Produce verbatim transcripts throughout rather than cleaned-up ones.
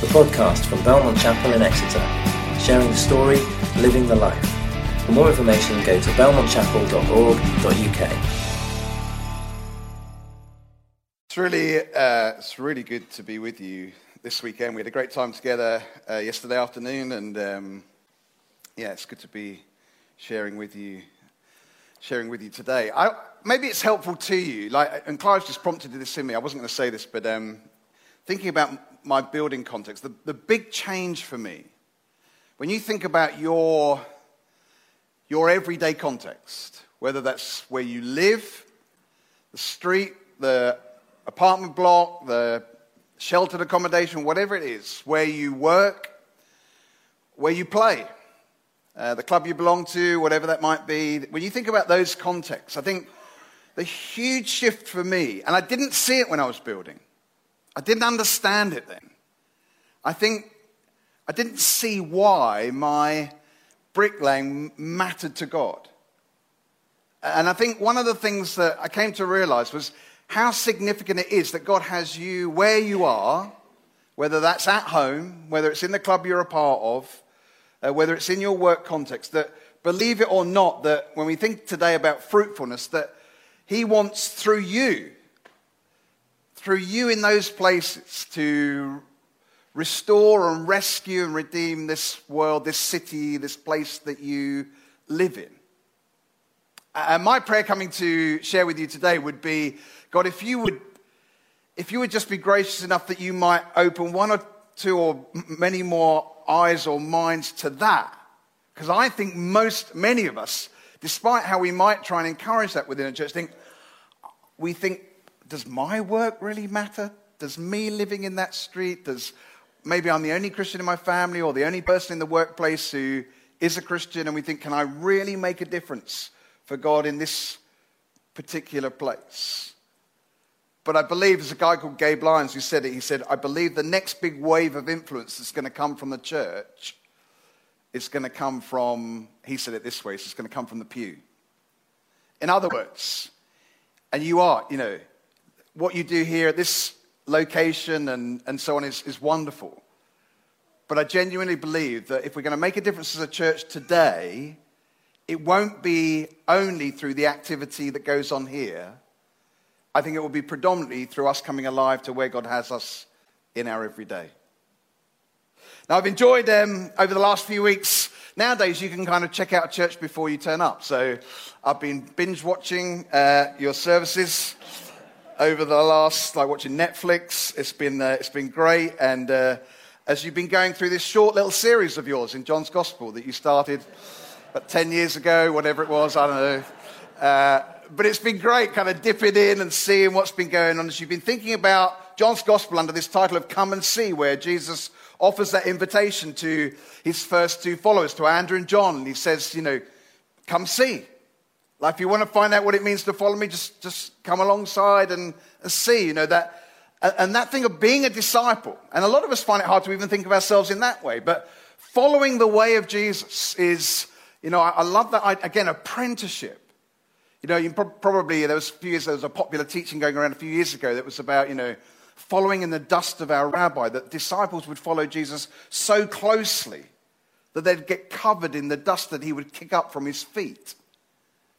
the podcast from Belmont Chapel in Exeter, sharing the story, living the life. For more information, go to belmont chapel dot org dot U K. It's really, uh, it's really good to be with you this weekend. We had a great time together uh, yesterday afternoon, and um, yeah, it's good to be sharing with you, sharing with you today. I, maybe it's helpful to you. Like, and Clive's just prompted this in me. I wasn't going to say this, but um, thinking about my building context, the, the big change for me, when you think about your your everyday context, whether that's where you live, the street, the apartment block, the sheltered accommodation, whatever it is, where you work, where you play, uh, the club you belong to, whatever that might be. When you think about those contexts, I think the huge shift for me, and I didn't see it when I was building. I didn't understand it then. I think I didn't see why my bricklaying mattered to God. And I think one of the things that I came to realize was how significant it is that God has you where you are, whether that's at home, whether it's in the club you're a part of, uh, whether it's in your work context, that believe it or not, that when we think today about fruitfulness, that he wants through you, through you in those places to restore and rescue and redeem this world, this city, this place that you live in. And my prayer coming to share with you today would be, God, if you would if you would just be gracious enough that you might open one or two or many more eyes or minds to that. Because I think most, many of us, despite how we might try and encourage that within a church, think, we think, does my work really matter? Does me living in that street, does maybe I'm the only Christian in my family or the only person in the workplace who is a Christian, and we think, can I really make a difference for God in this particular place? But I believe, there's a guy called Gabe Lyons who said it, he said, I believe the next big wave of influence that's going to come from the church is going to come from, he said it this way, it's going to come from the pew. In other words, and you are, you know, what you do here at this location and, and so on is, is wonderful. But I genuinely believe that if we're going to make a difference as a church today, it won't be only through the activity that goes on here. I think it will be predominantly through us coming alive to where God has us in our everyday. Now, I've enjoyed um, over the last few weeks. Nowadays, you can kind of check out a church before you turn up. So I've been binge watching uh, your services over the last, like watching Netflix. It's been uh, it's been great. And uh, as you've been going through this short little series of yours in John's Gospel that you started about ten years ago, whatever it was, I don't know. Uh, but it's been great kind of dipping in and seeing what's been going on. As you've been thinking about John's Gospel under this title of Come and See, where Jesus offers that invitation to his first two followers, to Andrew and John. And he says, you know, come see. Like, if you want to find out what it means to follow me, just, just come alongside and, and see, you know, that. And that thing of being a disciple. And a lot of us find it hard to even think of ourselves in that way. But following the way of Jesus is... You know, I love that, again, apprenticeship. You know, you probably, there was a few years, there was a popular teaching going around a few years ago that was about, you know, following in the dust of our rabbi, that disciples would follow Jesus so closely that they'd get covered in the dust that he would kick up from his feet.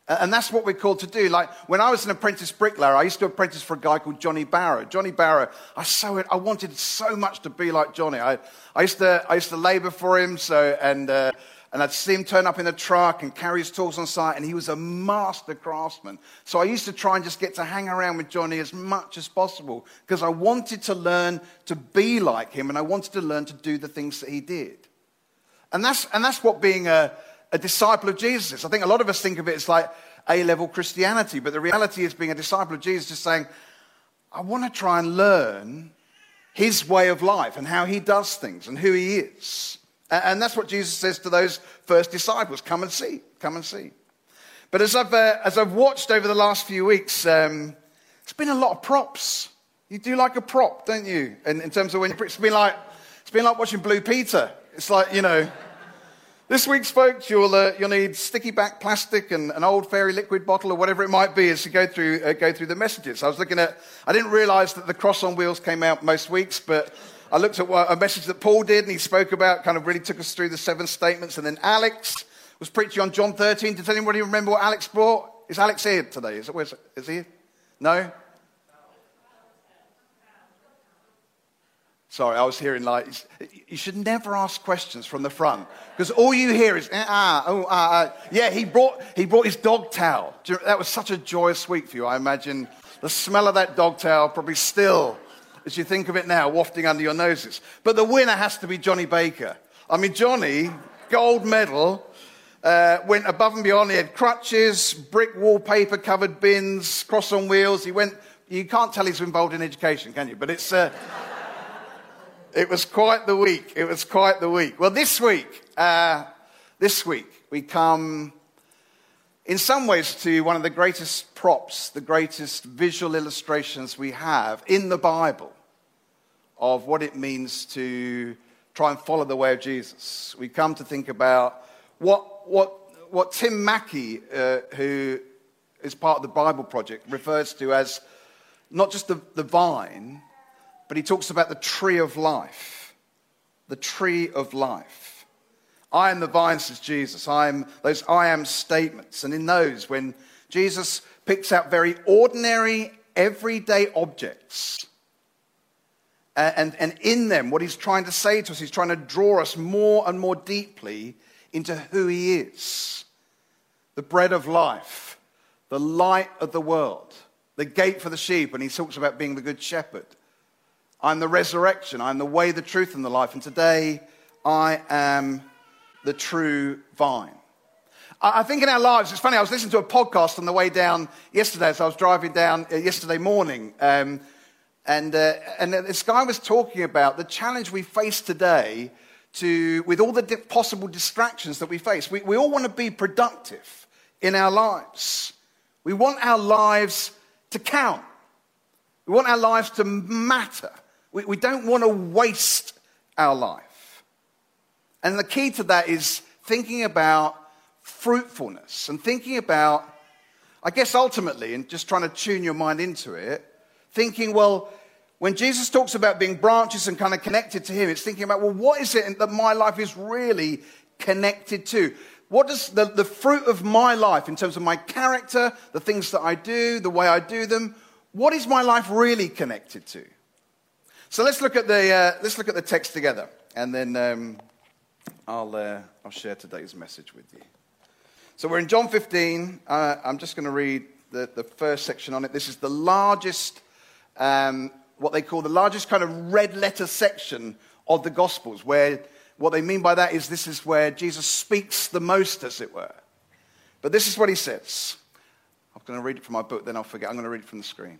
And that's what we're called to do. Like, when I was an apprentice bricklayer, I used to apprentice for a guy called Johnny Barrow. Johnny Barrow, I so I wanted so much to be like Johnny. I, I used to I used to labour for him, so, and... Uh, And I'd see him turn up in a truck and carry his tools on site, and he was a master craftsman. So I used to try and just get to hang around with Johnny as much as possible because I wanted to learn to be like him, and I wanted to learn to do the things that he did. And that's and that's what being a, a disciple of Jesus is. I think a lot of us think of it as like A-level Christianity, but the reality is being a disciple of Jesus is saying, I want to try and learn his way of life and how he does things and who he is. And that's what Jesus says to those first disciples, come and see, come and see. But as I've uh, as I've watched over the last few weeks, um, it's been a lot of props. You do like a prop, don't you? And in terms of when it's been like it's been like watching Blue Peter. It's like, you know, this week's folks, you'll uh, you'll need sticky back plastic and an old fairy liquid bottle or whatever it might be as you go through uh, go through the messages. I was looking at, I didn't realise that the cross on wheels came out most weeks, but I looked at what, a message that Paul did, and he spoke about, kind of really took us through the seven statements. And then Alex was preaching on John thirteen. Does anybody remember what Alex brought? Is Alex here today? Is, it, where's, is he? No? Sorry, I was hearing like, you should never ask questions from the front, because all you hear is, eh, ah, oh, ah, ah. Yeah, he brought, he brought his dog towel. That was such a joyous week for you, I imagine. The smell of that dog towel probably still, as you think of it now, wafting under your noses. But the winner has to be Johnny Baker. I mean, Johnny, gold medal, uh, went above and beyond. He had crutches, brick wallpaper covered bins, cross on wheels. He went, you can't tell he's involved in education, can you? But it's... Uh, It was quite the week. It was quite the week. Well, this week, uh, this week, we come in some ways to one of the greatest props, the greatest visual illustrations we have in the Bible of what it means to try and follow the way of Jesus. We come to think about what what what Tim Mackie, uh, who is part of the Bible Project, refers to as not just the, the vine, but he talks about the tree of life. The tree of life. I am the vine, says Jesus. I am, those I am statements. And in those, when Jesus picks out very ordinary, everyday objects, and, and in them, what he's trying to say to us, he's trying to draw us more and more deeply into who he is. The bread of life. The light of the world. The gate for the sheep. And he talks about being the good shepherd. I'm the resurrection, I'm the way, the truth, and the life. And today, I am the true vine. I think in our lives, it's funny, I was listening to a podcast on the way down yesterday as I was driving down yesterday morning. Um, and uh, and this guy was talking about the challenge we face today to with all the di- possible distractions that we face. We, we all want to be productive in our lives. We want our lives to count. We want our lives to matter. We, we don't want to waste our life. And the key to that is thinking about fruitfulness and thinking about, I guess ultimately, and just trying to tune your mind into it, thinking, well, when Jesus talks about being branches and kind of connected to him, it's thinking about, well, what is it that my life is really connected to? What does the, the fruit of my life in terms of my character, the things that I do, the way I do them, what is my life really connected to? So let's look at the uh, let's look at the text together, and then um, I'll uh, I'll share today's message with you. So we're in John fifteen. Uh, I'm just going to read the, the first section on it. This is the largest, um, what they call the largest kind of red letter section of the Gospels. Where what they mean by that is this is where Jesus speaks the most, as it were. But this is what he says. I'm going to read it from my book, then I'll forget. I'm going to read it from the screen.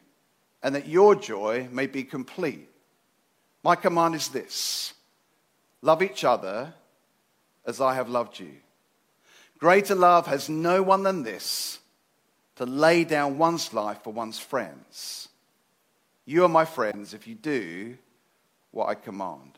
and that your joy may be complete. My command is this: love each other as I have loved you. Greater love has no one than this, to lay down one's life for one's friends. You are my friends if you do what I command.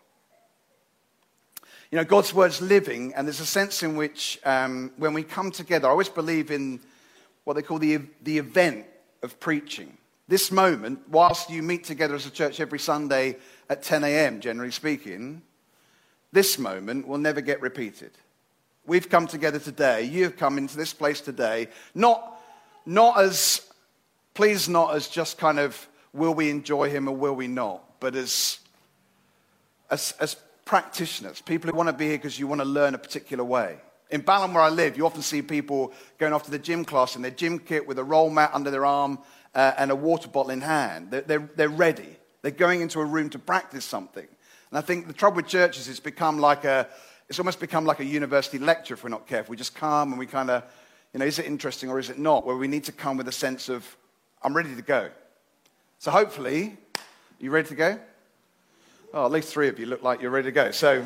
You know, God's word's living, and there's a sense in which um, when we come together, I always believe in what they call the, the event of preaching. This moment, whilst you meet together as a church every Sunday at ten a.m., generally speaking, this moment will never get repeated. We've come together today. You've come into this place today, not, not as, please not as just kind of, will we enjoy him or will we not, but as, as, as practitioners, people who want to be here because you want to learn a particular way. In Balham, where I live, you often see people going off to the gym class in their gym kit with a roll mat under their arm uh, and a water bottle in hand. They're, they're, they're ready. They're going into a room to practice something. And I think the trouble with churches is it's become like a, it's almost become like a university lecture if we're not careful. We just come and we kind of, you know, is it interesting or is it not? Where we need to come with a sense of, I'm ready to go. So hopefully, you ready to go? Oh, at least three of you look like you're ready to go. So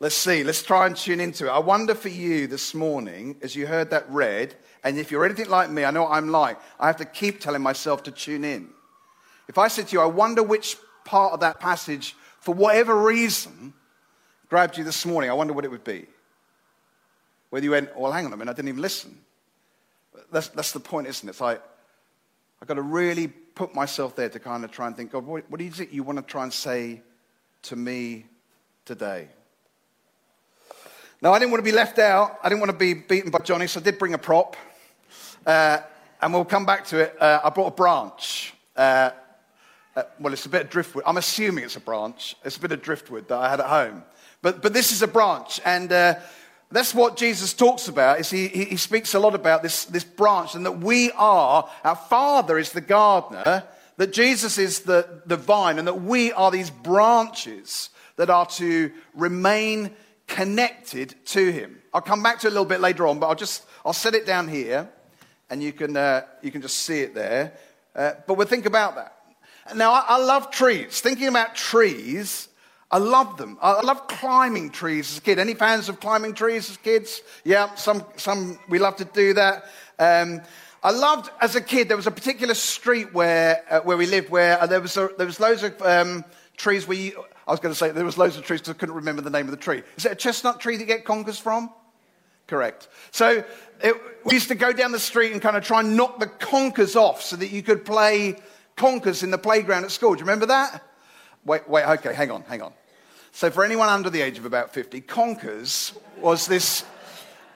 let's see. Let's try and tune into it. I wonder for you this morning, as you heard that read, and if you're anything like me, I know what I'm like. I have to keep telling myself to tune in. If I said to you, I wonder which part of that passage, for whatever reason, grabbed you this morning, I wonder what it would be. Whether you went, oh, well, hang on a minute, I didn't even listen. That's, that's the point, isn't it? It's like, I've got to really put myself there to kind of try and think, God, what, what is it you want to try and say to me today? Now, I didn't want to be left out. I didn't want to be beaten by Johnny, so I did bring a prop. Uh, and we'll come back to it. Uh, I brought a branch. Uh, uh, well, it's a bit of driftwood. I'm assuming it's a branch. It's a bit of driftwood that I had at home. But but this is a branch, and uh, that's what Jesus talks about. Is he, he speaks a lot about this, this branch, and that we are, our Father is the gardener, that Jesus is the, the vine, and that we are these branches that are to remain connected to him. I'll come back to it a little bit later on, but I'll just I'll set it down here, and you can uh, you can just see it there. Uh, but we'll think about that. Now, I, I love trees. Thinking about trees, I love them. I love climbing trees as a kid. Any fans of climbing trees as kids? Yeah, some some we love to do that. Um, I loved, as a kid, there was a particular street where uh, where we lived where uh, there was a, there was loads of um, trees where you, I was going to say there was loads of trees because I couldn't remember the name of the tree. Is it a chestnut tree that you get conkers from? Correct. So it, we used to go down the street and kind of try and knock the conkers off so that you could play conkers in the playground at school. Do you remember that? Wait, wait, okay, hang on, hang on. So for anyone under the age of about fifty, conkers was this,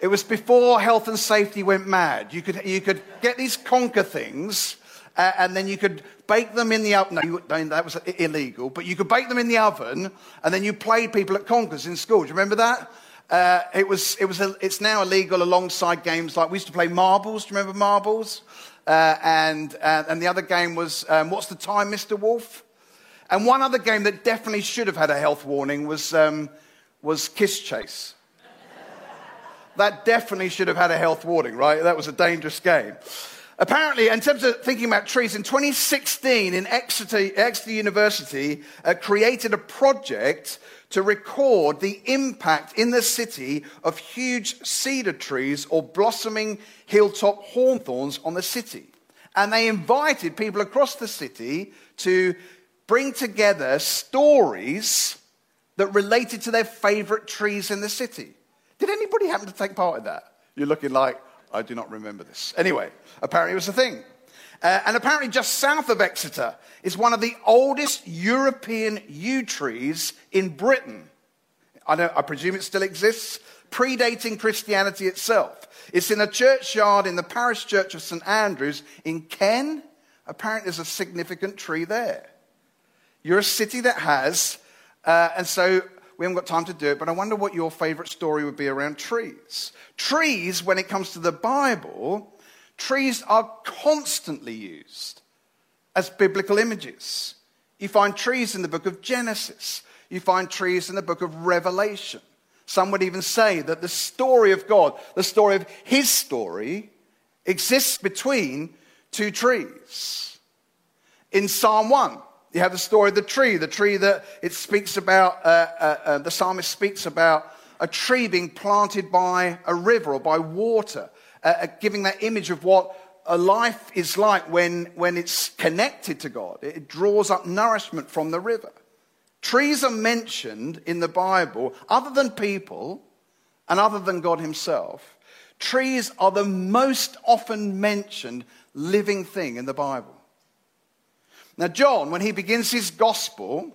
it was before health and safety went mad. You could you could get these conker things uh, and then you could bake them in the oven. No, you, that was illegal, but you could bake them in the oven and then you played people at conkers in school. Do you remember that? Uh, it was, it was, a, it's now illegal alongside games like we used to play marbles. Do you remember marbles? Uh, and, uh, and the other game was, um, what's the time, Mister Wolf? And one other game that definitely should have had a health warning was um, was Kiss Chase. That definitely should have had a health warning, right? That was a dangerous game. Apparently, in terms of thinking about trees, in twenty sixteen, in Exeter, Exeter University, uh, created a project to record the impact in the city of huge cedar trees or blossoming hilltop hawthorns on the city. And they invited people across the city to bring together stories that related to their favourite trees in the city. Did anybody happen to take part in that? You're looking like, I do not remember this. Anyway, apparently it was a thing. Uh, and apparently just south of Exeter is one of the oldest European yew trees in Britain. I, don't, I presume it still exists, predating Christianity itself. It's in a churchyard in the parish church of Saint Andrews in Ken. Apparently there's a significant tree there. You're a city that has, uh, and so we haven't got time to do it, but I wonder what your favourite story would be around trees. Trees, when it comes to the Bible, trees are constantly used as biblical images. You find trees in the book of Genesis. You find trees in the book of Revelation. Some would even say that the story of God, the story of his story, exists between two trees. In Psalm one, you have the story of the tree, the tree that it speaks about, uh, uh, uh, the psalmist speaks about a tree being planted by a river or by water, uh, uh, giving that image of what a life is like when, when it's connected to God. It draws up nourishment from the river. Trees are mentioned in the Bible, other than people and other than God himself. Trees are the most often mentioned living thing in the Bible. Now, John, when he begins his gospel,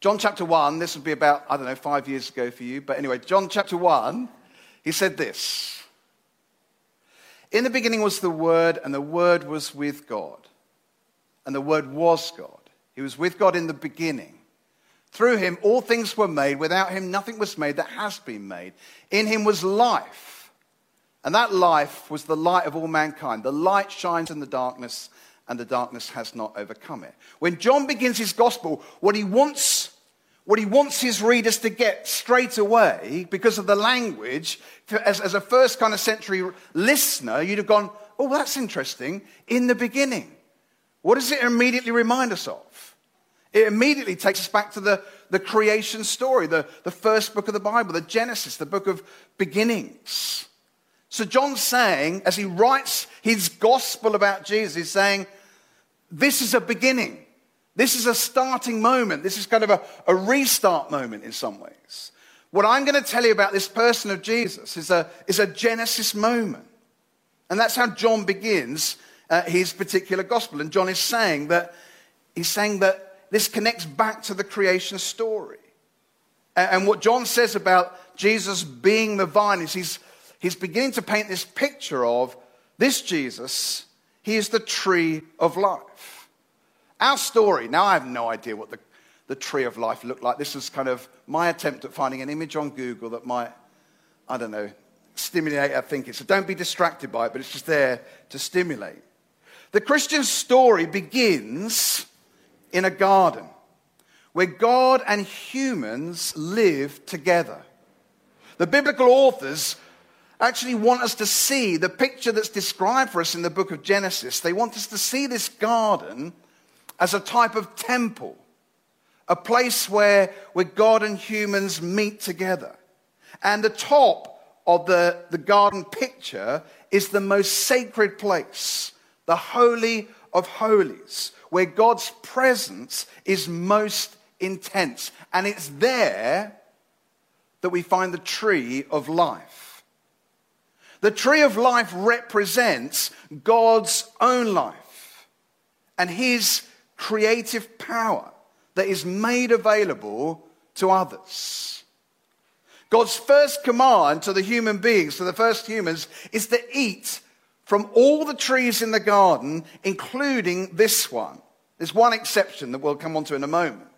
John chapter one, this would be about, I don't know, five years ago for you, but anyway, John chapter one, he said this. In the beginning was the Word, and the Word was with God, and the Word was God. He was with God in the beginning. Through him, all things were made. Without him, nothing was made that has been made. In him was life. And that life was the light of all mankind. The light shines in the darkness, and the darkness has not overcome it. When John begins his gospel, what he wants, what he wants his readers to get straight away, because of the language, as, as a first kind of century listener, you'd have gone, oh, that's interesting. In the beginning. What does it immediately remind us of? It immediately takes us back to the, the creation story, the, the first book of the Bible, the Genesis, the book of beginnings. So John's saying, as he writes his gospel about Jesus, he's saying, this is a beginning. This is a starting moment. This is kind of a, a restart moment in some ways. What I'm going to tell you about this person of Jesus is a, is a Genesis moment. And that's how John begins Uh, his particular gospel. And John is saying that he's saying that this connects back to the creation story. And, and what John says about Jesus being the vine is he's, he's beginning to paint this picture of this Jesus. He is the tree of life. Our story, now I have no idea what the, the tree of life looked like. This is kind of my attempt at finding an image on Google that might, I don't know, stimulate our thinking. So don't be distracted by it, but it's just there to stimulate. The Christian story begins in a garden where God and humans live together. The biblical authors actually want us to see the picture that's described for us in the book of Genesis. They want us to see this garden as a type of temple, a place where, where God and humans meet together. And the top of the, the garden picture is the most sacred place, the Holy of Holies, where God's presence is most intense. And it's there that we find the tree of life. The tree of life represents God's own life and his creative power that is made available to others. God's first command to the human beings, to the first humans, is to eat from all the trees in the garden, including this one. There's one exception that we'll come on to in a moment.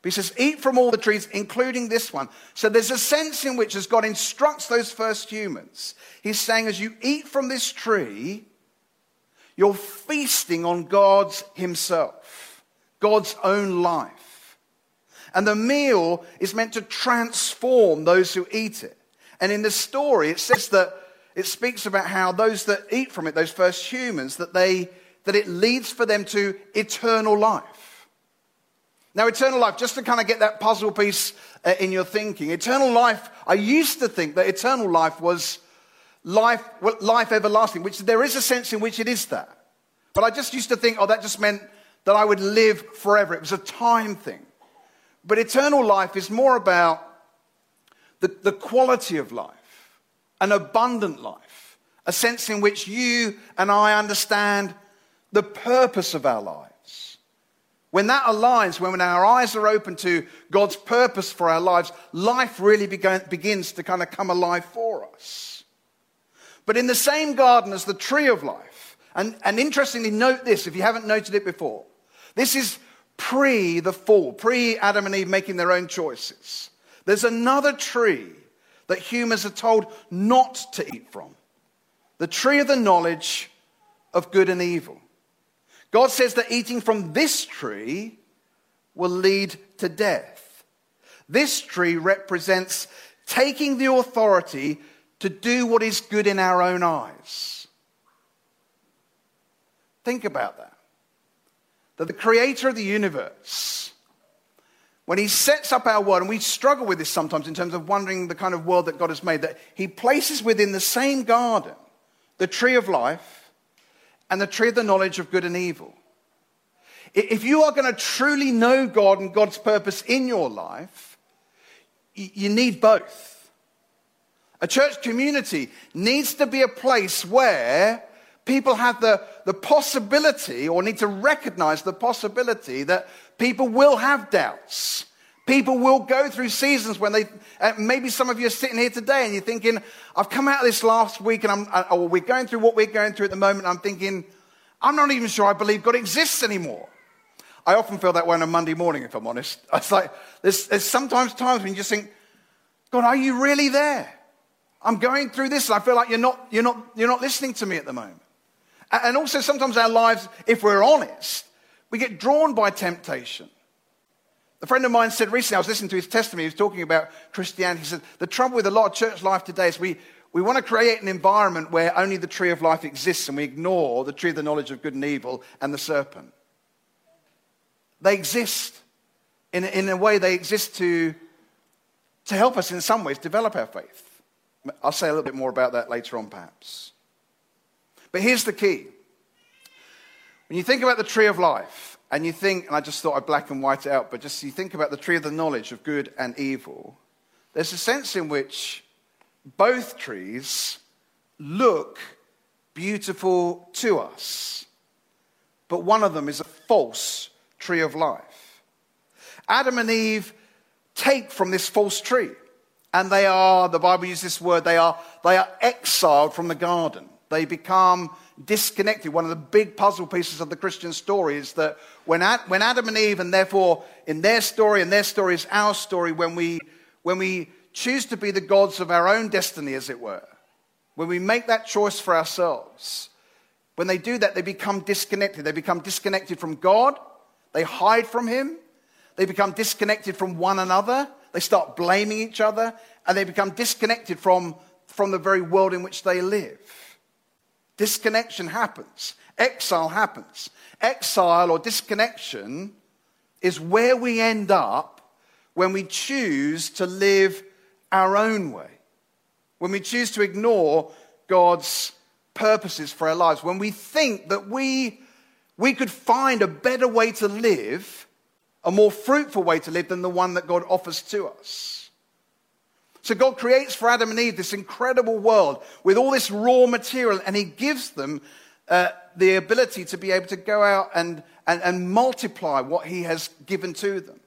But he says, eat from all the trees, including this one. So there's a sense in which, as God instructs those first humans, he's saying, as you eat from this tree, you're feasting on God's himself, God's own life. And the meal is meant to transform those who eat it. And in the story, it says that it speaks about how those that eat from it, those first humans, that they that it leads for them to eternal life. Now, eternal life, just to kind of get that puzzle piece uh, in your thinking, eternal life, I used to think that eternal life was life, well, life everlasting, which there is a sense in which it is that. But I just used to think, oh, that just meant that I would live forever. It was a time thing. But eternal life is more about the, the quality of life. An abundant life, a sense in which you and I understand the purpose of our lives. When that aligns, when our eyes are open to God's purpose for our lives, life really began, begins to kind of come alive for us. But in the same garden as the tree of life, and, and interestingly note this, if you haven't noted it before, this is pre the fall, pre Adam and Eve making their own choices. There's another tree that humans are told not to eat from. The tree of the knowledge of good and evil. God says that eating from this tree will lead to death. This tree represents taking the authority to do what is good in our own eyes. Think about that. That the creator of the universe, when he sets up our world, and we struggle with this sometimes in terms of wondering the kind of world that God has made, that he places within the same garden the tree of life and the tree of the knowledge of good and evil. If you are going to truly know God and God's purpose in your life, you need both. A church community needs to be a place where people have the, the possibility, or need to recognize the possibility, that people will have doubts. People will go through seasons when they, uh, maybe some of you are sitting here today and you're thinking, I've come out of this last week and I'm, uh, or we're going through what we're going through at the moment, and I'm thinking, I'm not even sure I believe God exists anymore. I often feel that way on a Monday morning, if I'm honest. It's like, there's, there's sometimes times when you just think, God, are you really there? I'm going through this and I feel like you're not, you're not, you're not listening to me at the moment. And also sometimes our lives, if we're honest, we get drawn by temptation. A friend of mine said recently, I was listening to his testimony, he was talking about Christianity. He said, the trouble with a lot of church life today is we, we want to create an environment where only the tree of life exists, and we ignore the tree of the knowledge of good and evil and the serpent. They exist. In, in a way, they exist to, to help us in some ways develop our faith. I'll say a little bit more about that later on, perhaps. But here's the key. When you think about the tree of life, and you think, and I just thought I'd black and white it out, but just you think about the tree of the knowledge of good and evil, there's a sense in which both trees look beautiful to us, but one of them is a false tree of life. Adam and Eve take from this false tree, and they are, the Bible uses this word, they are, they are exiled from the garden. They become disconnected. One of the big puzzle pieces of the Christian story is that when Adam and Eve, and therefore in their story, and their story is our story, when we when we choose to be the gods of our own destiny, as it were, when we make that choice for ourselves, when they do that, they become disconnected. They become disconnected from God. They hide from him. They become disconnected from one another. They start blaming each other, and they become disconnected from, from the very world in which they live. Disconnection happens. Exile happens. Exile or disconnection is where we end up when we choose to live our own way, when we choose to ignore God's purposes for our lives, when we think that we, we could find a better way to live, a more fruitful way to live than the one that God offers to us. So God creates for Adam and Eve this incredible world with all this raw material, and he gives them uh, the ability to be able to go out and, and, and multiply what he has given to them,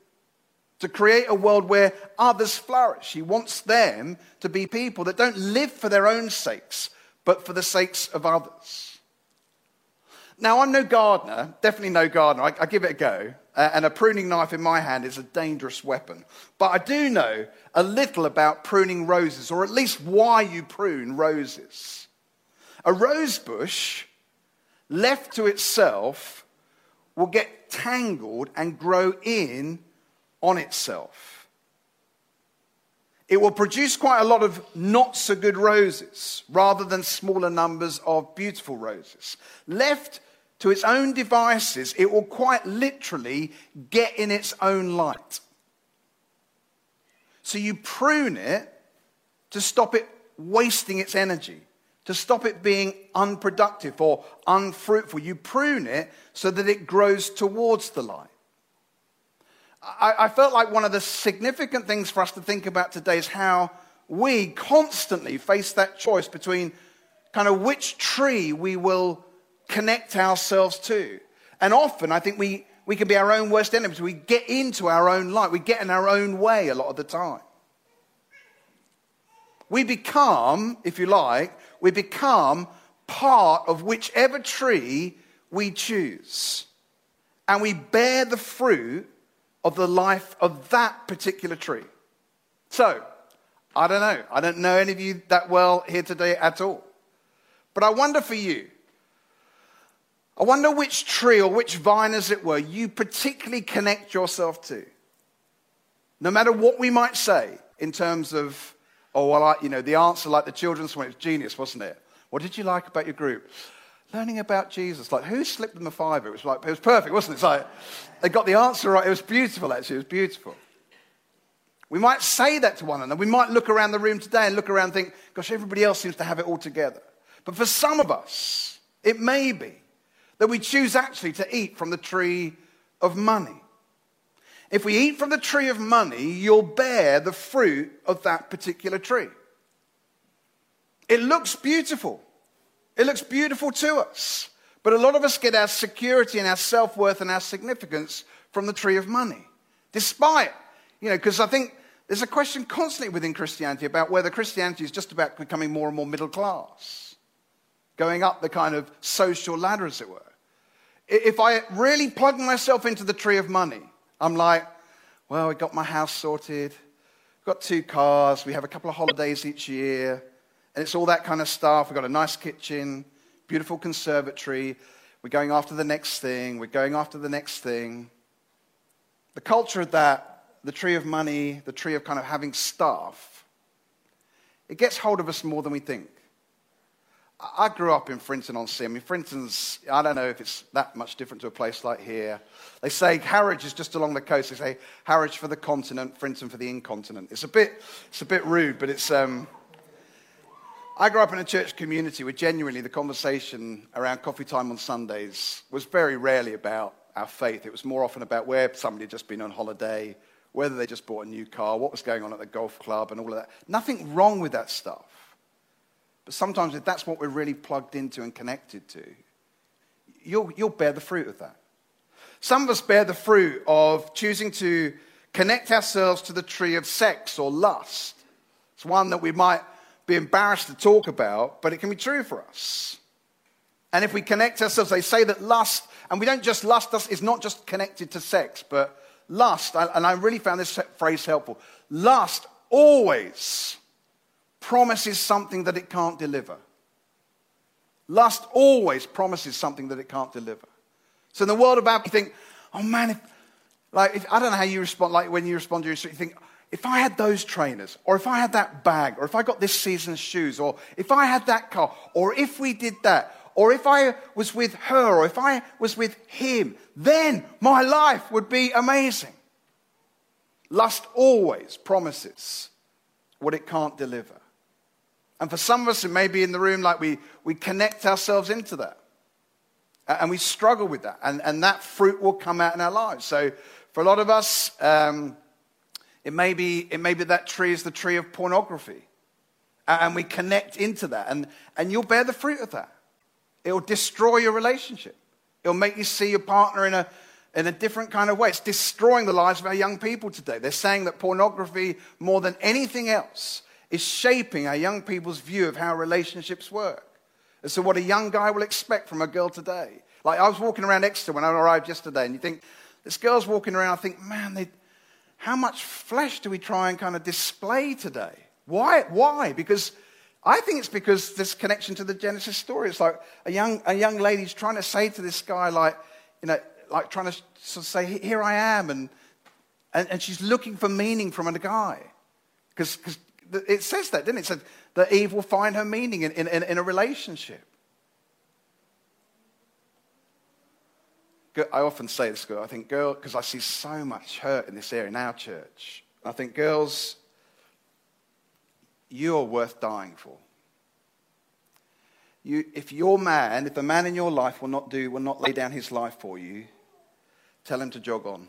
to create a world where others flourish. He wants them to be people that don't live for their own sakes, but for the sakes of others. Now, I'm no gardener, definitely no gardener. I, I give it a go. Uh, and a pruning knife in my hand is a dangerous weapon. But I do know a little about pruning roses, or at least why you prune roses. A rose bush, left to itself, will get tangled and grow in on itself. It will produce quite a lot of not so good roses, rather than smaller numbers of beautiful roses. Left to its own devices, it will quite literally get in its own light. So you prune it to stop it wasting its energy, to stop it being unproductive or unfruitful. You prune it so that it grows towards the light. I, I felt like one of the significant things for us to think about today is how we constantly face that choice between kind of which tree we will connect ourselves to. And often I think we, we can be our own worst enemies. We get into our own light. We get in our own way a lot of the time. We become, if you like, we become part of whichever tree we choose. And we bear the fruit of the life of that particular tree. So, I don't know. I don't know any of you that well here today at all. But I wonder for you, I wonder which tree or which vine, as it were, you particularly connect yourself to. No matter what we might say in terms of, oh, well, I, you know, the answer, like the children's one, it was genius, wasn't it? What did you like about your group? Learning about Jesus. Like, who slipped them a fiver? It was like, it was perfect, wasn't it? It's like, they got the answer right. It was beautiful, actually. It was beautiful. We might say that to one another. We might look around the room today and look around and think, gosh, everybody else seems to have it all together. But for some of us, it may be that we choose actually to eat from the tree of money. If we eat from the tree of money, you'll bear the fruit of that particular tree. It looks beautiful. It looks beautiful to us. But a lot of us get our security and our self-worth and our significance from the tree of money. Despite, you know, because I think there's a question constantly within Christianity about whether Christianity is just about becoming more and more middle class, going up the kind of social ladder, as it were. If I really plug myself into the tree of money, I'm like, well, I got my house sorted, got two cars, we have a couple of holidays each year, and it's all that kind of stuff. We've got a nice kitchen, beautiful conservatory, we're going after the next thing, we're going after the next thing. The culture of that, the tree of money, the tree of kind of having stuff, it gets hold of us more than we think. I grew up in Frinton-on-Sea. I mean, Frinton's, I don't know if it's that much different to a place like here. They say Harwich is just along the coast. They say Harwich for the continent, Frinton for the incontinent. It's a bit, it's a bit rude, but it's, um, I grew up in a church community where genuinely the conversation around coffee time on Sundays was very rarely about our faith. It was more often about where somebody had just been on holiday, whether they just bought a new car, what was going on at the golf club and all of that. Nothing wrong with that stuff. But sometimes if that's what we're really plugged into and connected to, you'll, you'll bear the fruit of that. Some of us bear the fruit of choosing to connect ourselves to the tree of sex or lust. It's one that we might be embarrassed to talk about, but it can be true for us. And if we connect ourselves, they say that lust, and we don't just lust, us, it's not just connected to sex, but lust, and I really found this phrase helpful, lust always promises something that it can't deliver. Lust always promises something that it can't deliver. So in the world of Ab, you think, oh man, if, like if, I don't know how you respond, like when you respond to your street, you think, if I had those trainers, or if I had that bag, or if I got this season's shoes, or if I had that car, or if we did that, or if I was with her, or if I was with him, then my life would be amazing. Lust always promises what it can't deliver. And for some of us who may be in the room, like we, we connect ourselves into that. And we struggle with that. And, and that fruit will come out in our lives. So for a lot of us, um, it may be it may be that tree is the tree of pornography. And we connect into that. And, and you'll bear the fruit of that. It'll destroy your relationship. It'll make you see your partner in a in a different kind of way. It's destroying the lives of our young people today. They're saying that pornography, more than anything else, is shaping our young people's view of how relationships work. And so what a young guy will expect from a girl today. Like I was walking around Exeter when I arrived yesterday, and you think, this girl's walking around, I think, man, they, how much flesh do we try and kind of display today? Why? Why? Because I think it's because this connection to the Genesis story. It's like a young, a young lady's trying to say to this guy, like, you know, like trying to sort of say, here I am, and, and, and she's looking for meaning from a guy. Because... it says that, didn't it? It said that Eve will find her meaning in, in, in a relationship. I often say this, I think, girl, because I see so much hurt in this area in our church. I think, girls, you're worth dying for. You, if your man, if the man in your life will not do, will not lay down his life for you, tell him to jog on.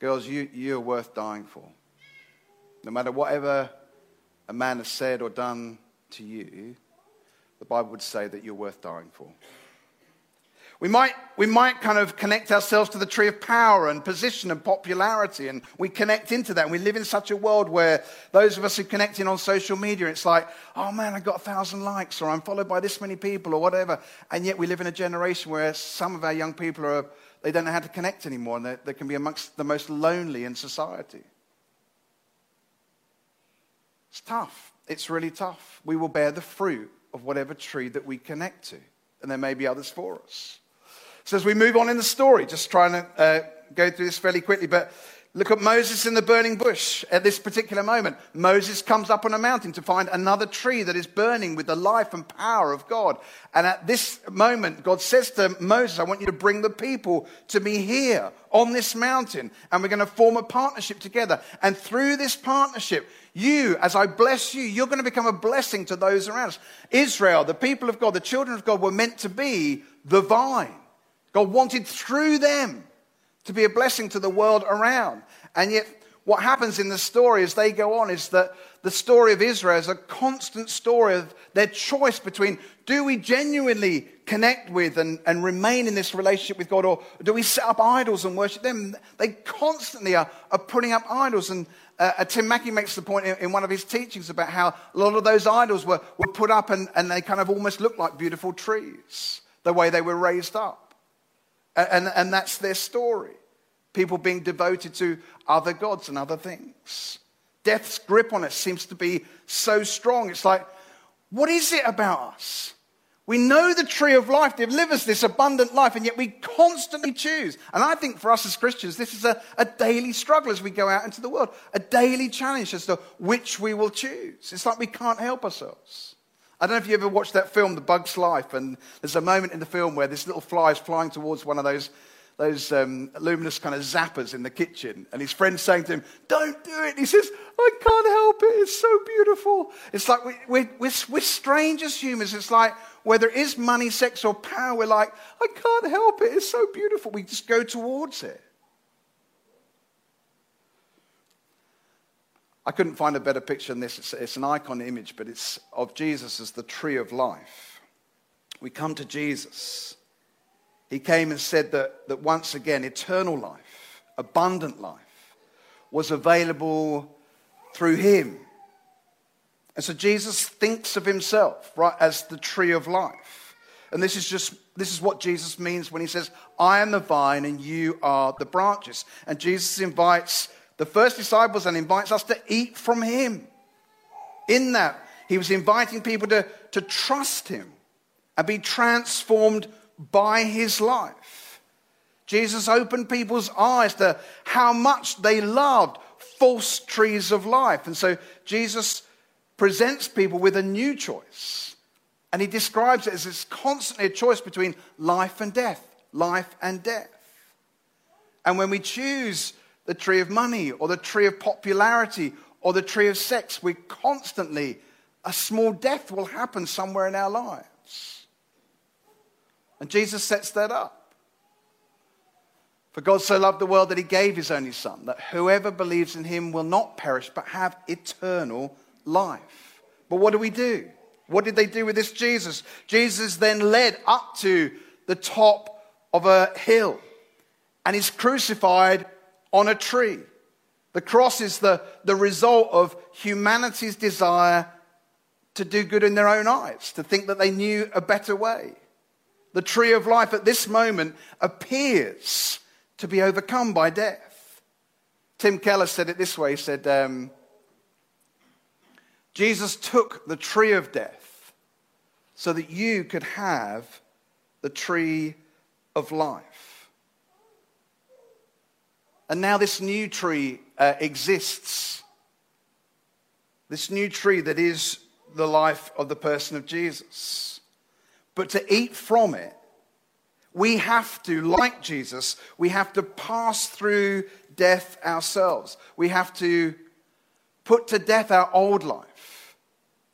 Girls, you, you're worth dying for. No matter whatever a man has said or done to you, the Bible would say that you're worth dying for. We might, we might kind of connect ourselves to the tree of power and position and popularity, and we connect into that. And we live in such a world where those of us who connect in on social media, it's like, oh man, I got a thousand likes, or I'm followed by this many people, or whatever. And yet we live in a generation where some of our young people are... they don't know how to connect anymore, and they, they can be amongst the most lonely in society. It's tough. It's really tough. We will bear the fruit of whatever tree that we connect to, and there may be others for us. So as we move on in the story, just trying to uh, go through this fairly quickly, but look at Moses in the burning bush at this particular moment. Moses comes up on a mountain to find another tree that is burning with the life and power of God. And at this moment, God says to Moses, I want you to bring the people to me here on this mountain, and we're going to form a partnership together. And through this partnership, you, as I bless you, you're going to become a blessing to those around us. Israel, the people of God, the children of God were meant to be the vine. God wanted through them to be a blessing to the world around. And yet what happens in the story as they go on is that the story of Israel is a constant story of their choice between, do we genuinely connect with and, and remain in this relationship with God, or do we set up idols and worship them? They constantly are, are putting up idols. And uh, Tim Mackie makes the point in, in one of his teachings about how a lot of those idols were, were put up and, and they kind of almost looked like beautiful trees, the way they were raised up. And, and that's their story. People being devoted to other gods and other things. Death's grip on us seems to be so strong. It's like, what is it about us? We know the tree of life delivers this abundant life, and yet we constantly choose. And I think for us as Christians, this is a, a daily struggle as we go out into the world, a daily challenge as to which we will choose. It's like we can't help ourselves. I don't know if you ever watched that film, The Bug's Life, and there's a moment in the film where this little fly is flying towards one of those those um, luminous kind of zappers in the kitchen, and his friend's saying to him, don't do it. And he says, I can't help it. It's so beautiful. It's like we, we're, we're, we're strange as humans. It's like whether it is money, sex, or power, we're like, I can't help it. It's so beautiful. We just go towards it. I couldn't find a better picture than this. It's, it's an icon image, but it's of Jesus as the tree of life. We come to Jesus. He came and said that, that once again, eternal life, abundant life, was available through him. And so Jesus thinks of himself, right, as the tree of life. And this is just this is what Jesus means when he says, I am the vine and you are the branches. And Jesus invites the first disciples and invites us to eat from him. In that, he was inviting people to, to trust him and be transformed by his life. Jesus opened people's eyes to how much they loved false trees of life. And so Jesus presents people with a new choice. And he describes it as it's constantly a choice between life and death, life and death. And when we choose the tree of money, or the tree of popularity, or the tree of sex, we're constantly, a small death will happen somewhere in our lives. And Jesus sets that up. For God so loved the world that he gave his only son, that whoever believes in him will not perish, but have eternal life. But what do we do? What did they do with this Jesus? Jesus then led up to the top of a hill, and is crucified on a tree. The cross is the, the result of humanity's desire to do good in their own eyes, to think that they knew a better way. The tree of life at this moment appears to be overcome by death. Tim Keller said it this way. He said, um, Jesus took the tree of death so that you could have the tree of life. And now this new tree uh, exists. This new tree that is the life of the person of Jesus. But to eat from it, we have to, like Jesus, we have to pass through death ourselves. We have to put to death our old life,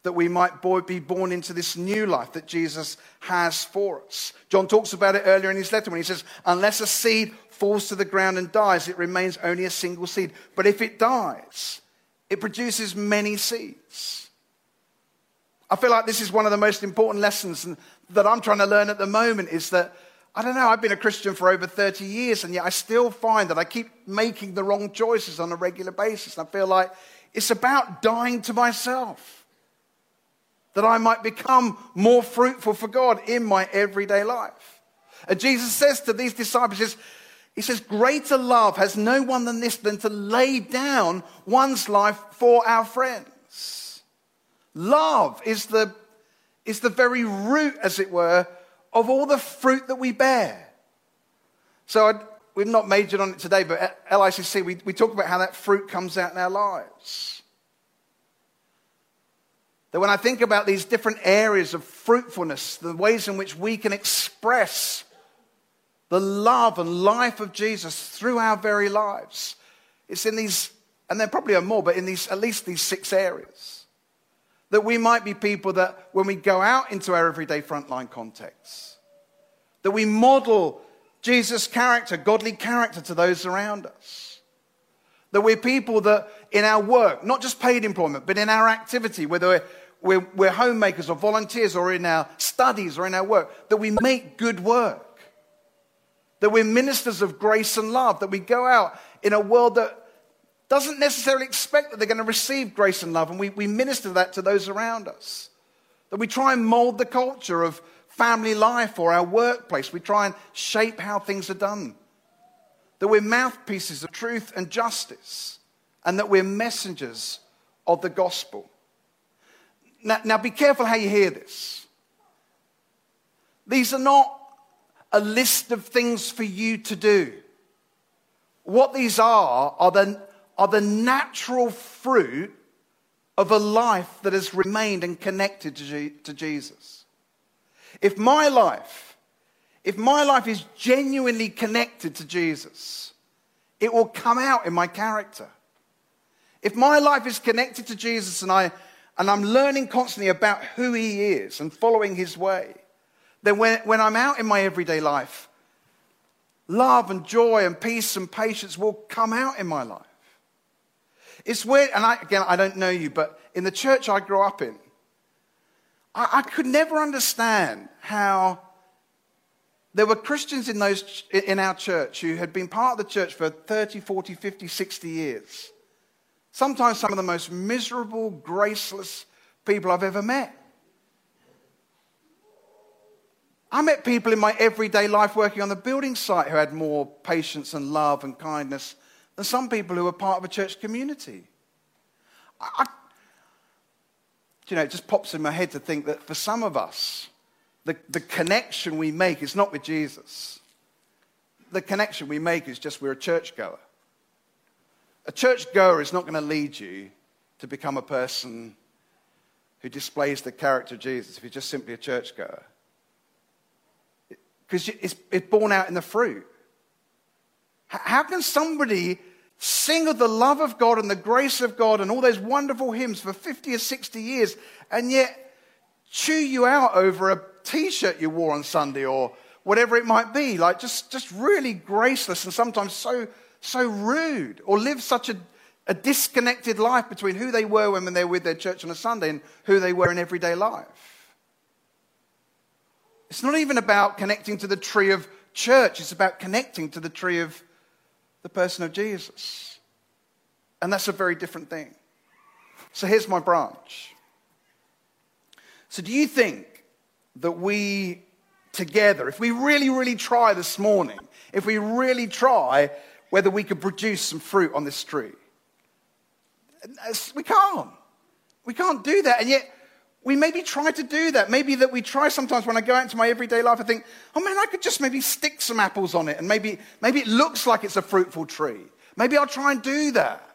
that we might be born into this new life that Jesus has for us. John talks about it earlier in his letter when he says, unless a seed falls to the ground and dies, it remains only a single seed. But if it dies, it produces many seeds. I feel like this is one of the most important lessons that I'm trying to learn at the moment, is that, I don't know, I've been a Christian for over thirty years, and yet I still find that I keep making the wrong choices on a regular basis. And I feel like it's about dying to myself, that I might become more fruitful for God in my everyday life. And Jesus says to these disciples, he says, greater love has no one than this, than to lay down one's life for our friends. Love is the, is the very root, as it were, of all the fruit that we bear. So I, we've not majored on it today, but at L I C C, we, we talk about how that fruit comes out in our lives. That when I think about these different areas of fruitfulness, the ways in which we can express the love and life of Jesus through our very lives, it's in these, and there probably are more, but in these, at least these six areas. That we might be people that when we go out into our everyday frontline contexts, that we model Jesus' character, godly character to those around us. That we're people that in our work, not just paid employment, but in our activity, whether we're, we're, we're homemakers or volunteers or in our studies or in our work, that we make good work. That we're ministers of grace and love, that we go out in a world that doesn't necessarily expect that they're going to receive grace and love, and we, we minister that to those around us. That we try and mold the culture of family life or our workplace. We try and shape how things are done. That we're mouthpieces of truth and justice, and that we're messengers of the gospel. Now, now be careful how you hear this. These are not a list of things for you to do. What these are are the, are the natural fruit of a life that has remained and connected to, G, to Jesus. If my life, if my life is genuinely connected to Jesus, it will come out in my character. If my life is connected to Jesus and I and I'm learning constantly about who he is and following his way, then when, when I'm out in my everyday life, love and joy and peace and patience will come out in my life. It's weird, and I, again, I don't know you, but in the church I grew up in, I, I could never understand how there were Christians in those in our church who had been part of the church for thirty, forty, fifty, sixty years. Sometimes some of the most miserable, graceless people I've ever met. I met people in my everyday life working on the building site who had more patience and love and kindness than some people who were part of a church community. I, I, you know, it just pops in my head to think that for some of us, the, the connection we make is not with Jesus. The connection we make is just we're a churchgoer. A churchgoer is not going to lead you to become a person who displays the character of Jesus if you're just simply a churchgoer. Because it's, it's born out in the fruit. How can somebody sing of the love of God and the grace of God and all those wonderful hymns for fifty or sixty years and yet chew you out over a T-shirt you wore on Sunday or whatever it might be? Like just, just really graceless and sometimes so, so rude, or live such a, a disconnected life between who they were when they were with their church on a Sunday and who they were in everyday life. It's not even about connecting to the tree of church. It's about connecting to the tree of the person of Jesus. And that's a very different thing. So here's my branch. So do you think that we together, if we really, really try this morning, if we really try whether we could produce some fruit on this tree? We can't. We can't do that. And yet, we maybe try to do that. Maybe that we try sometimes when I go out into my everyday life, I think, oh man, I could just maybe stick some apples on it and maybe maybe it looks like it's a fruitful tree. Maybe I'll try and do that.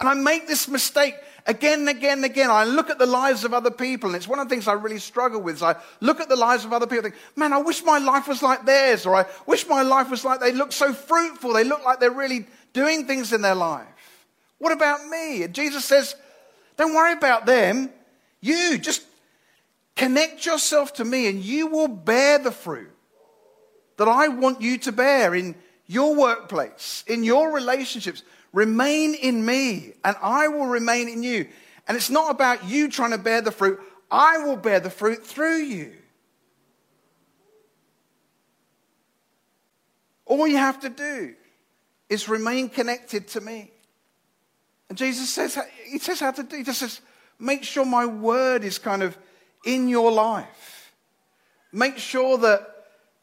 And I make this mistake again and again and again. I look at the lives of other people, and it's one of the things I really struggle with. Is I look at the lives of other people and think, man, I wish my life was like theirs, or I wish my life was like they look so fruitful. They look like they're really doing things in their life. What about me? And Jesus says, don't worry about them. You just connect yourself to me and you will bear the fruit that I want you to bear in your workplace, in your relationships. Remain in me and I will remain in you. And it's not about you trying to bear the fruit. I will bear the fruit through you. All you have to do is remain connected to me. And Jesus says, he says how to do. He just says, make sure my word is kind of in your life. Make sure that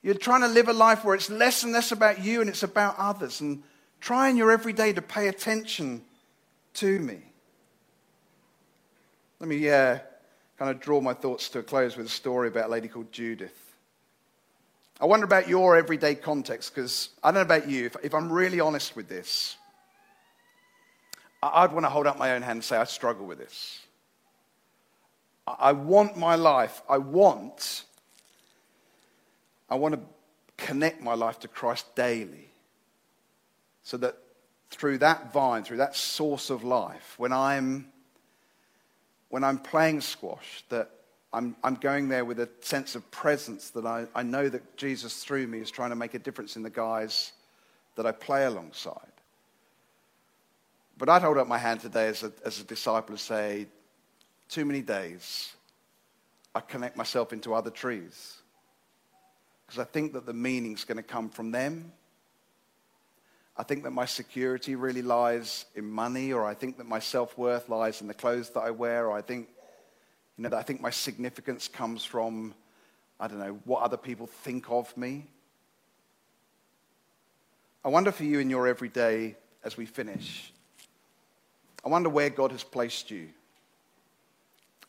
you're trying to live a life where it's less and less about you and it's about others. And try in your everyday to pay attention to me. Let me uh, kind of draw my thoughts to a close with a story about a lady called Judith. I wonder about your everyday context, because I don't know about you, if, if I'm really honest with this, I'd want to hold up my own hand and say, I struggle with this. I want my life, I want, I want to connect my life to Christ daily, so that through that vine, through that source of life, when I'm, when I'm playing squash, that I'm, I'm going there with a sense of presence, that I, I know that Jesus through me is trying to make a difference in the guys that I play alongside. But I'd hold up my hand today as a, as a disciple and say, too many days I connect myself into other trees, because I think that the meaning's going to come from them. I think that my security really lies in money, or I think that my self-worth lies in the clothes that I wear, or I think, you know, that I think my significance comes from, I don't know, what other people think of me. I wonder for you in your everyday, as we finish, I wonder where God has placed you.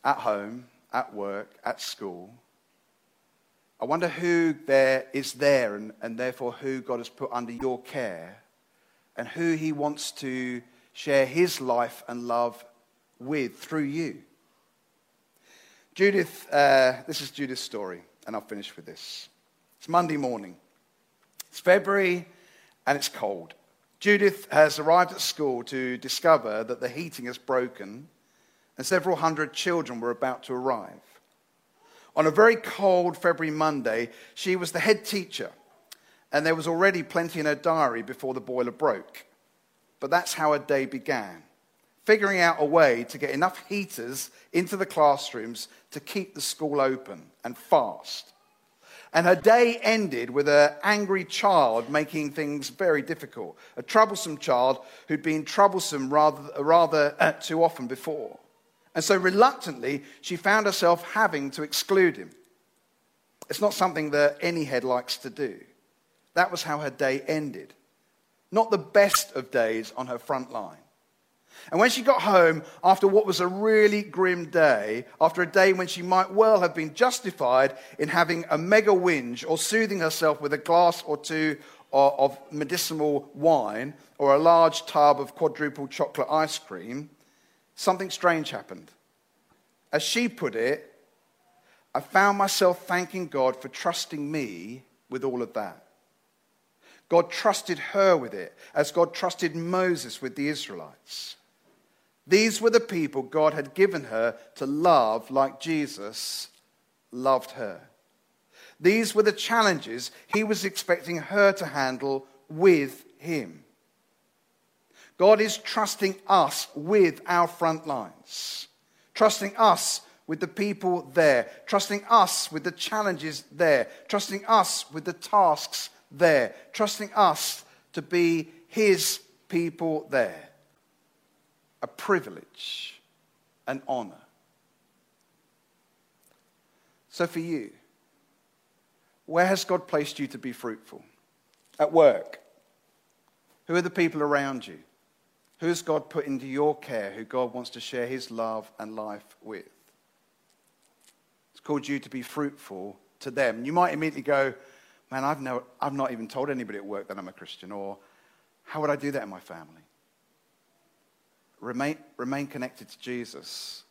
At home, at work, at school. I wonder who there is there, and, and therefore who God has put under your care, and who he wants to share his life and love with through you. Judith, uh, this is Judith's story, and I'll finish with this. It's Monday morning. It's February, and it's cold. Judith has arrived at school to discover that the heating has broken, and several hundred children were about to arrive. On a very cold February Monday, she was the head teacher, and there was already plenty in her diary before the boiler broke. But that's how her day began, figuring out a way to get enough heaters into the classrooms to keep the school open and fast. And her day ended with an angry child making things very difficult, a troublesome child who'd been troublesome rather, rather uh, too often before. And so reluctantly, she found herself having to exclude him. It's not something that any head likes to do. That was how her day ended. Not the best of days on her front line. And when she got home after what was a really grim day, after a day when she might well have been justified in having a mega whinge or soothing herself with a glass or two of medicinal wine or a large tub of quadruple chocolate ice cream, something strange happened. As she put it, I found myself thanking God for trusting me with all of that. God trusted her with it, as God trusted Moses with the Israelites. These were the people God had given her to love like Jesus loved her. These were the challenges he was expecting her to handle with him. God is trusting us with our front lines, trusting us with the people there, trusting us with the challenges there, trusting us with the tasks there, trusting us to be his people there. A privilege, an honor. So for you, where has God placed you to be fruitful? At work, who are the people around you? Who has God put into your care, who God wants to share his love and life with? It's called you to be fruitful to them. You might immediately go, man, I've, no, I've not even told anybody at work that I'm a Christian, or how would I do that in my family? Remain, remain connected to Jesus,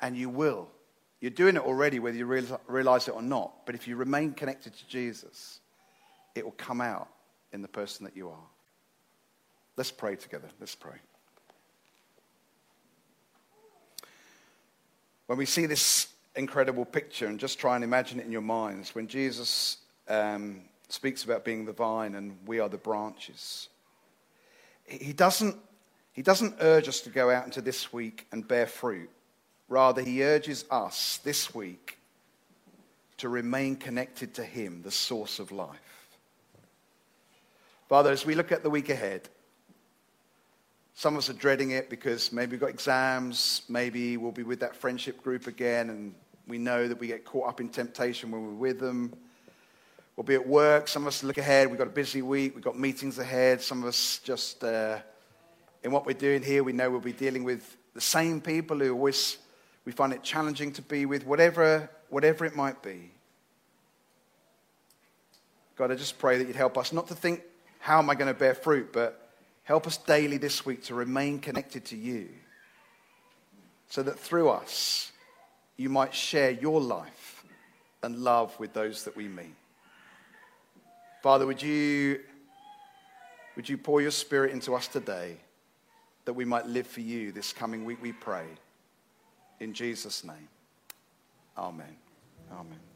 and you will. You're doing it already, whether you realize it or not. But if you remain connected to Jesus, it will come out in the person that you are. Let's pray together. Let's pray. When we see this incredible picture, and just try and imagine it in your minds, when Jesus um, speaks about being the vine and we are the branches, he doesn't, he doesn't urge us to go out into this week and bear fruit. Rather, he urges us this week to remain connected to him, the source of life. Father, as we look at the week ahead, some of us are dreading it because maybe we've got exams, maybe we'll be with that friendship group again, and we know that we get caught up in temptation when we're with them. We'll be at work. Some of us look ahead. We've got a busy week. We've got meetings ahead. Some of us just, uh, in what we're doing here, we know we'll be dealing with the same people who always we find it challenging to be with, whatever, whatever it might be. God, I just pray that you'd help us not to think, how am I going to bear fruit? But help us daily this week to remain connected to you so that through us, you might share your life and love with those that we meet. Father, would you, would you pour your spirit into us today that we might live for you this coming week, we pray. In Jesus' name, amen. Amen.